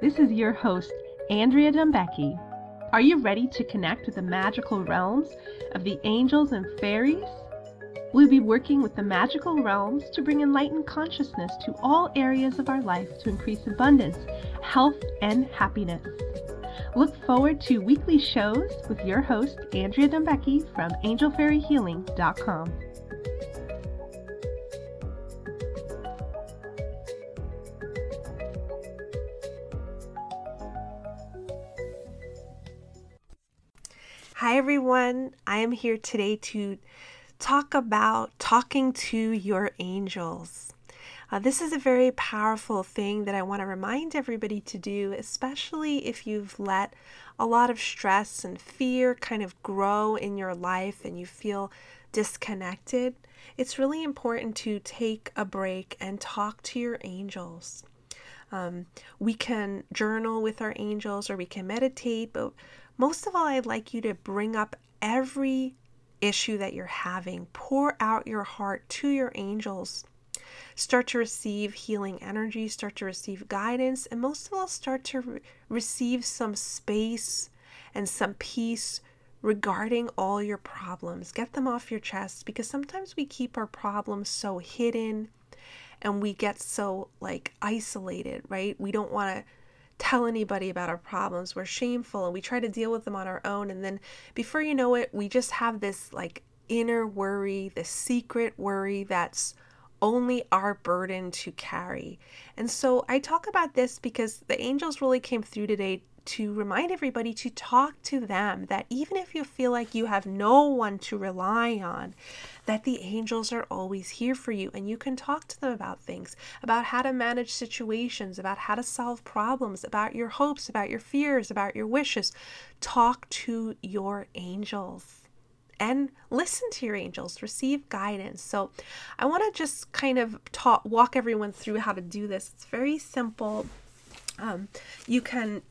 This is your host, Andrea Dembecki. Are you ready to connect with the magical realms of the angels and fairies? We'll be working with the magical realms to bring enlightened consciousness to all areas of our life to increase abundance, health, and happiness. Look forward to weekly shows with your host, Andrea Dembecki from AngelFairyHealing.com. Hi everyone, I am here today to talk about talking to your angels. This is a very powerful thing that I want to remind everybody to do, especially if you've let a lot of stress and fear kind of grow in your life and you feel disconnected. It's really important to take a break and talk to your angels. We can journal with our angels or we can meditate, but most of all, I'd like you to bring up every issue that you're having. Pour out your heart to your angels. Start to receive healing energy, start to receive guidance, and most of all, start to receive some space and some peace regarding all your problems. Get them off your chest, because sometimes we keep our problems so hidden and we get so isolated, right? We don't want to tell anybody about our problems. We're shameful and we try to deal with them on our own. And then before you know it, we just have this inner worry, this secret worry that's only our burden to carry. And so I talk about this because the angels really came through today to remind everybody to talk to them, that even if you feel like you have no one to rely on, that the angels are always here for you and you can talk to them about things, about how to manage situations, about how to solve problems, about your hopes, about your fears, about your wishes. Talk to your angels. And listen to your angels, receive guidance. So I want to just kind of walk everyone through how to do this. It's very simple. You can,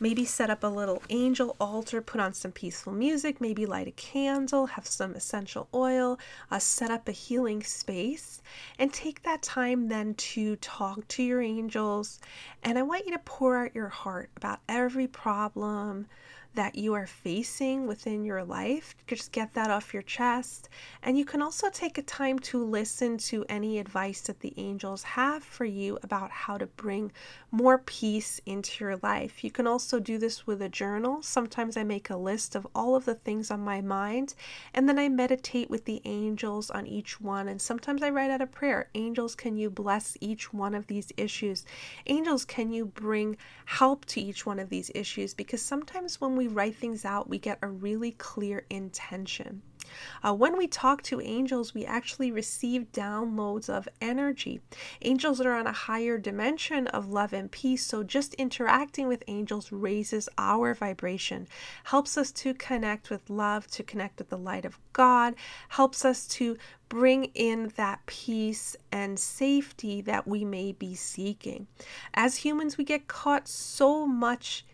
maybe set up a little angel altar, put on some peaceful music, maybe light a candle, have some essential oil, set up a healing space, and take that time then to talk to your angels. And I want you to pour out your heart about every problem that you are facing within your life. Just get that off your chest. And you can also take a time to listen to any advice that the angels have for you about how to bring more peace into your life. You can also do this with a journal. Sometimes I make a list of all of the things on my mind, and then I meditate with the angels on each one. And sometimes I write out a prayer. Angels, can you bless each one of these issues? Angels, can you bring help to each one of these issues? Because sometimes when we write things out, we get a really clear intention. When we talk to angels, we actually receive downloads of energy. Angels are on a higher dimension of love and peace, so just interacting with angels raises our vibration, helps us to connect with love, to connect with the light of God, helps us to bring in that peace and safety that we may be seeking. As humans, we get caught so much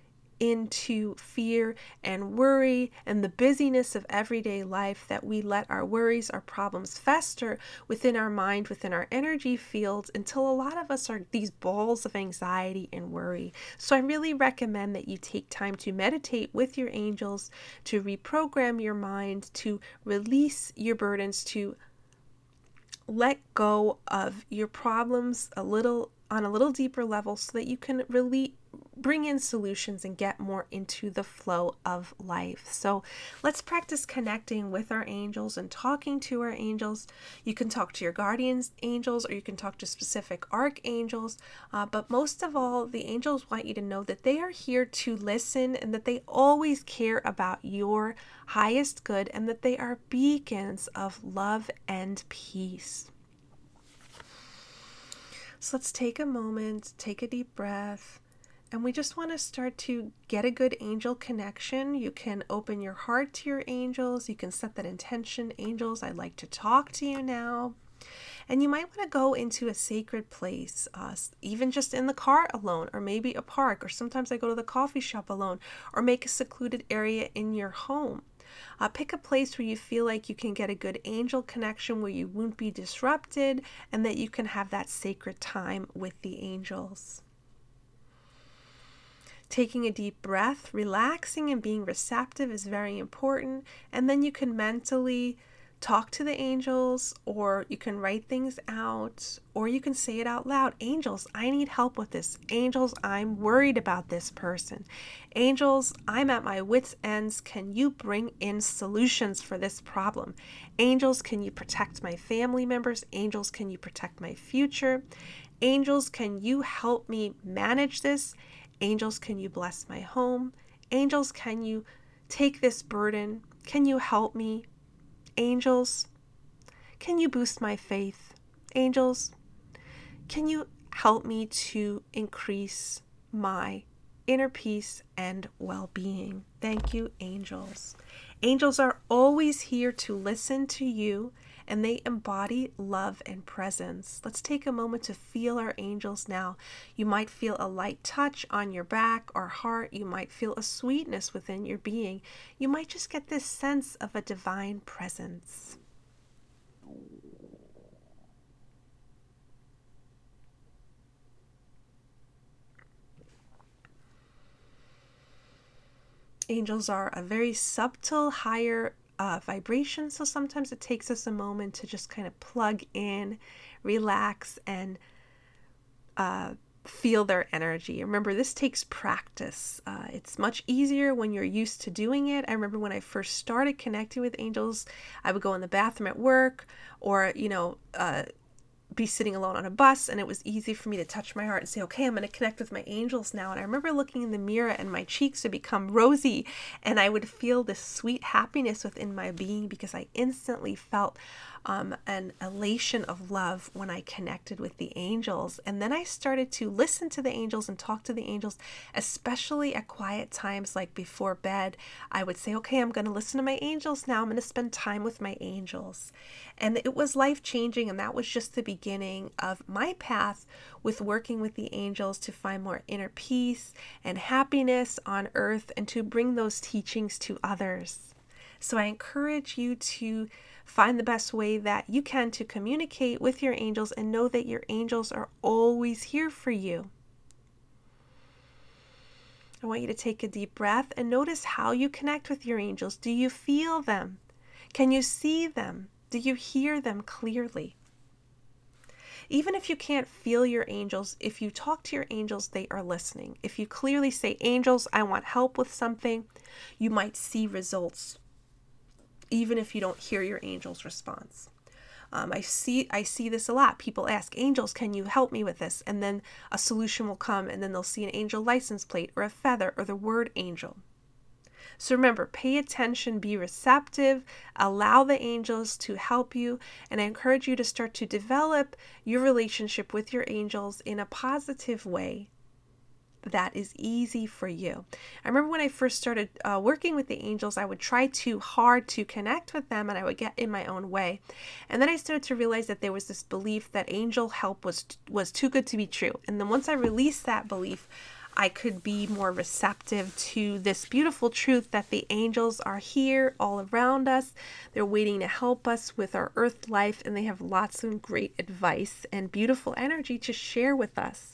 into fear and worry and the busyness of everyday life that we let our worries, our problems fester within our mind, within our energy fields, until a lot of us are these balls of anxiety and worry. So I really recommend that you take time to meditate with your angels, to reprogram your mind, to release your burdens, to let go of your problems a little on a little deeper level so that you can really bring in solutions and get more into the flow of life. So let's practice connecting with our angels and talking to our angels. You can talk to your guardian angels or you can talk to specific archangels. But most of all, the angels want you to know that they are here to listen and that they always care about your highest good and that they are beacons of love and peace. So let's take a moment, take a deep breath. And we just want to start to get a good angel connection. You can open your heart to your angels. You can set that intention. Angels, I'd like to talk to you now. And you might want to go into a sacred place, even just in the car alone, or maybe a park, or sometimes I go to the coffee shop alone, or make a secluded area in your home. Pick a place where you feel like you can get a good angel connection, where you won't be disrupted, and that you can have that sacred time with the angels. Taking a deep breath, relaxing and being receptive is very important. And then you can mentally talk to the angels, or you can write things out, or you can say it out loud. Angels, I need help with this. Angels, I'm worried about this person. Angels, I'm at my wits' ends. Can you bring in solutions for this problem? Angels, can you protect my family members? Angels, can you protect my future? Angels, can you help me manage this? Angels, can you bless my home? Angels, can you take this burden? Can you help me? Angels, can you boost my faith? Angels, can you help me to increase my inner peace and well-being? Thank you, angels. Angels are always here to listen to you, and they embody love and presence. Let's take a moment to feel our angels now. You might feel a light touch on your back or heart. You might feel a sweetness within your being. You might just get this sense of a divine presence. Angels are a very subtle, higher vibration, so sometimes it takes us a moment to just kind of plug in, relax, and feel their energy. Remember, this takes practice. It's much easier when you're used to doing it. I remember when I first started connecting with angels, I would go in the bathroom at work, or be sitting alone on a bus, and it was easy for me to touch my heart and say, okay, I'm going to connect with my angels now. And I remember looking in the mirror and my cheeks would become rosy, and I would feel this sweet happiness within my being because I instantly felt an elation of love when I connected with the angels. And then I started to listen to the angels and talk to the angels, especially at quiet times like before bed. I would say, okay, I'm going to listen to my angels now. I'm going to spend time with my angels. And it was life-changing, and that was just the beginning of my path with working with the angels to find more inner peace and happiness on earth and to bring those teachings to others. So I encourage you to find the best way that you can to communicate with your angels, and know that your angels are always here for you. I want you to take a deep breath and notice how you connect with your angels. Do you feel them? Can you see them? Do you hear them clearly? Even if you can't feel your angels, if you talk to your angels, they are listening. If you clearly say, angels, I want help with something, you might see results, even if you don't hear your angel's response. I see this a lot. People ask, angels, can you help me with this? And then a solution will come, and then they'll see an angel license plate or a feather or the word angel. So remember, pay attention, be receptive, allow the angels to help you, and I encourage you to start to develop your relationship with your angels in a positive way that is easy for you. I remember when I first started working with the angels, I would try too hard to connect with them, and I would get in my own way. And then I started to realize that there was this belief that angel help was too good to be true. And then once I released that belief, I could be more receptive to this beautiful truth that the angels are here all around us. They're waiting to help us with our earth life, and they have lots of great advice and beautiful energy to share with us.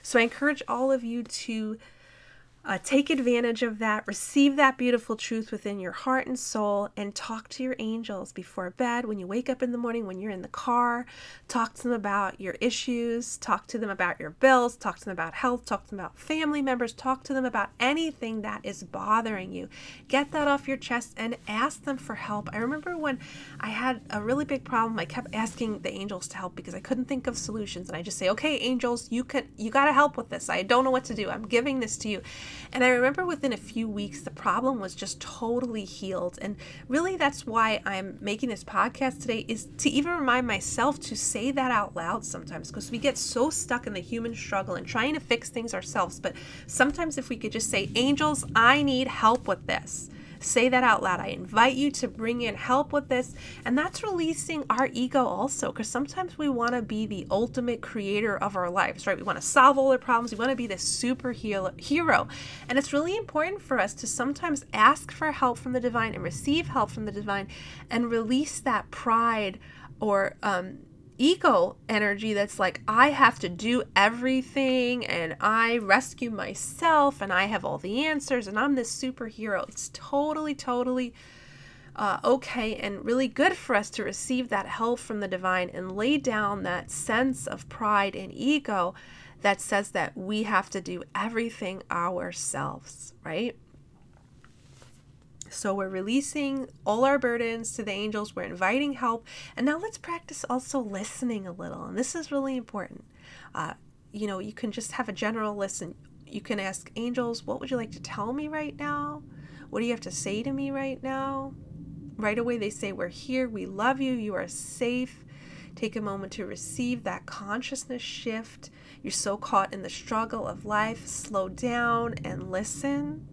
So I encourage all of you to take advantage of that, receive that beautiful truth within your heart and soul, and talk to your angels before bed, when you wake up in the morning, when you're in the car. Talk to them about your issues, talk to them about your bills, talk to them about health, talk to them about family members, talk to them about anything that is bothering you. Get that off your chest and ask them for help. I remember when I had a really big problem, I kept asking the angels to help because I couldn't think of solutions, and I just say, okay, angels, you got to help with this. I don't know what to do. I'm giving this to you. And I remember within a few weeks, the problem was just totally healed. And really, that's why I'm making this podcast today, is to even remind myself to say that out loud sometimes, because we get so stuck in the human struggle and trying to fix things ourselves. But sometimes if we could just say, angels, I need help with this. Say that out loud. I invite you to bring in help with this. And that's releasing our ego also, because sometimes we want to be the ultimate creator of our lives, right? We want to solve all our problems. We want to be this super hero. And it's really important for us to sometimes ask for help from the divine and receive help from the divine, and release that pride or ego energy that's like, I have to do everything and I rescue myself and I have all the answers and I'm this superhero. It's totally okay and really good for us to receive that help from the divine and lay down that sense of pride and ego that says that we have to do everything ourselves, right? So we're releasing all our burdens to the angels. We're inviting help. And now let's practice also listening a little. And this is really important. You can just have a general listen. You can ask angels, what would you like to tell me right now? What do you have to say to me right now? Right away they say, we're here. We love you. You are safe. Take a moment to receive that consciousness shift. You're so caught in the struggle of life. Slow down and listen.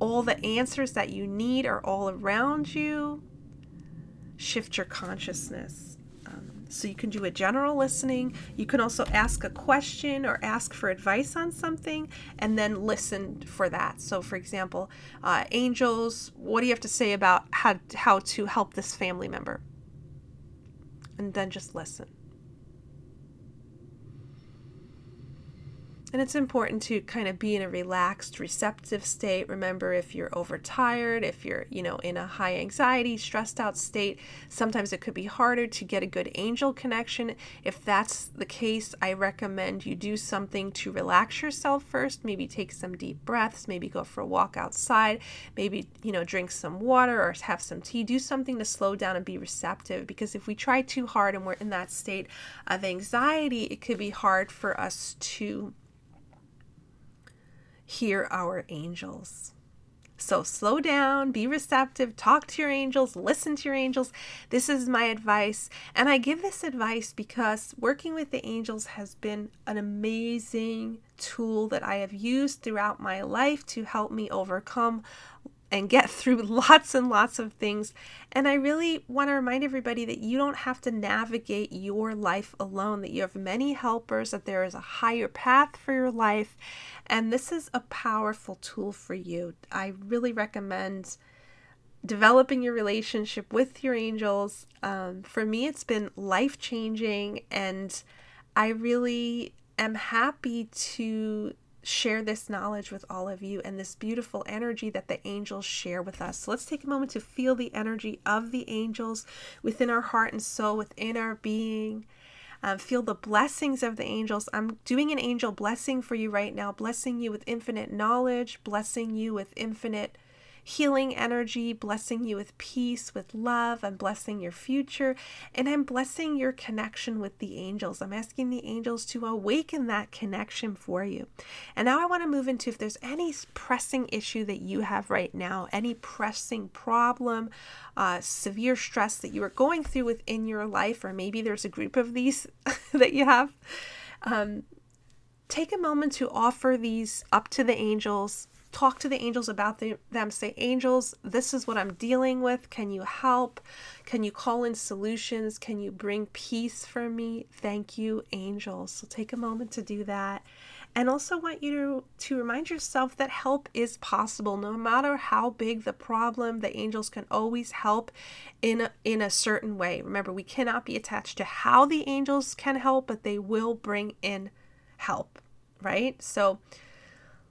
All the answers that you need are all around you. Shift your consciousness. So you can do a general listening. You can also ask a question or ask for advice on something and then listen for that. So for example, angels, what do you have to say about how to help this family member? And then just listen. And it's important to kind of be in a relaxed, receptive state. Remember, if you're overtired, if you're, in a high anxiety, stressed out state, sometimes it could be harder to get a good angel connection. If that's the case, I recommend you do something to relax yourself first. Maybe take some deep breaths, maybe go for a walk outside, maybe, drink some water or have some tea. Do something to slow down and be receptive, because if we try too hard and we're in that state of anxiety, it could be hard for us to hear our angels. So slow down, be receptive, talk to your angels, listen to your angels. This is my advice. And I give this advice because working with the angels has been an amazing tool that I have used throughout my life to help me overcome and get through lots and lots of things. And I really want to remind everybody that you don't have to navigate your life alone, that you have many helpers, that there is a higher path for your life. And this is a powerful tool for you. I really recommend developing your relationship with your angels. For me, it's been life-changing, and I really am happy to share this knowledge with all of you and this beautiful energy that the angels share with us. So let's take a moment to feel the energy of the angels within our heart and soul, within our being. Feel the blessings of the angels. I'm doing an angel blessing for you right now, blessing you with infinite knowledge, blessing you with infinite healing energy, blessing you with peace, with love. I'm blessing your future, and I'm blessing your connection with the angels. I'm asking the angels to awaken that connection for you. And now I want to move into, if there's any pressing issue that you have right now, any pressing problem, severe stress that you are going through within your life, or maybe there's a group of these that you have, take a moment to offer these up to the angels. Talk to the angels about them. Say, angels, this is what I'm dealing with. Can you help? Can you call in solutions? Can you bring peace for me? Thank you, angels. So take a moment to do that. And also want you to remind yourself that help is possible. No matter how big the problem, the angels can always help in a certain way. Remember, we cannot be attached to how the angels can help, but they will bring in help, right? So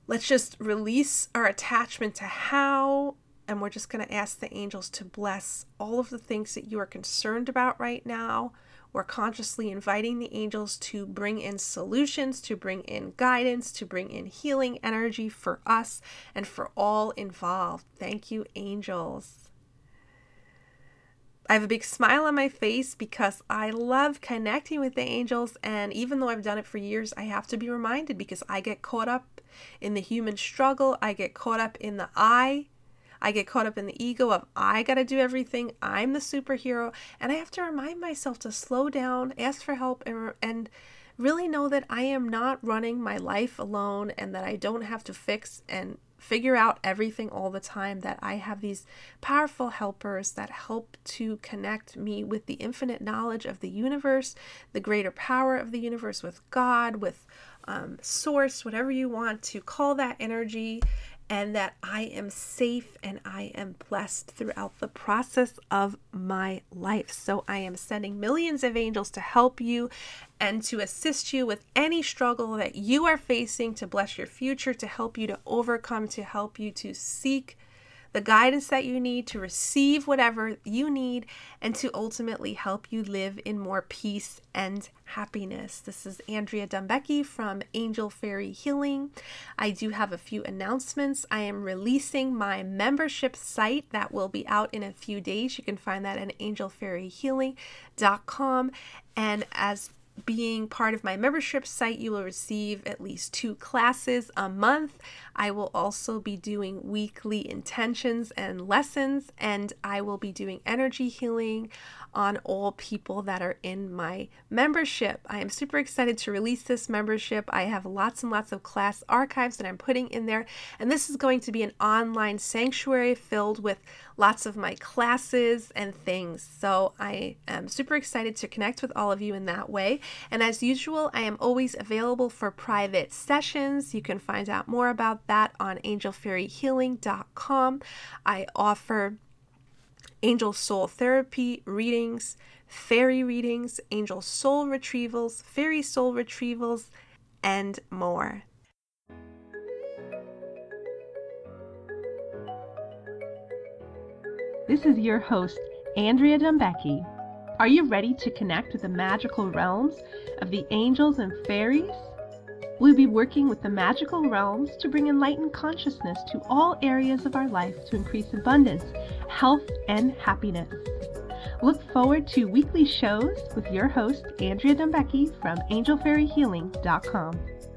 let's just release our attachment to how, and we're just going to ask the angels to bless all of the things that you are concerned about right now. We're consciously inviting the angels to bring in solutions, to bring in guidance, to bring in healing energy for us and for all involved. Thank you, angels. I have a big smile on my face because I love connecting with the angels, and even though I've done it for years, I have to be reminded because I get caught up in the human struggle. I get caught up in the I. I get caught up in the ego of I gotta do everything. I'm the superhero, and I have to remind myself to slow down, ask for help, and really know that I am not running my life alone, and that I don't have to fix and figure out everything all the time, that I have these powerful helpers that help to connect me with the infinite knowledge of the universe, the greater power of the universe, with God, with source, whatever you want to call that energy. and that I am safe and I am blessed throughout the process of my life. So I am sending millions of angels to help you and to assist you with any struggle that you are facing, to bless your future, to help you to overcome, to help you to seek the guidance that you need, to receive whatever you need, and to ultimately help you live in more peace and happiness. This is Andrea Dembecki from Angel Fairy Healing. I do have a few announcements. I am releasing my membership site that will be out in a few days. You can find that at AngelFairyHealing.com. And as being part of my membership site, you will receive at least 2 classes a month. I will also be doing weekly intentions and lessons, and I will be doing energy healing on all people that are in my membership. I am super excited to release this membership. I have lots and lots of class archives that I'm putting in there, and this is going to be an online sanctuary filled with lots of my classes and things. So I am super excited to connect with all of you in that way. And as usual, I am always available for private sessions. You can find out more about that on angelfairyhealing.com. I offer angel soul therapy readings, fairy readings, angel soul retrievals, fairy soul retrievals, and more. This is your host, Andrea Dembecki. Are you ready to connect with the magical realms of the angels and fairies? We'll be working with the magical realms to bring enlightened consciousness to all areas of our life to increase abundance, health, and happiness. Look forward to weekly shows with your host, Andrea Dembecki from AngelFairyHealing.com.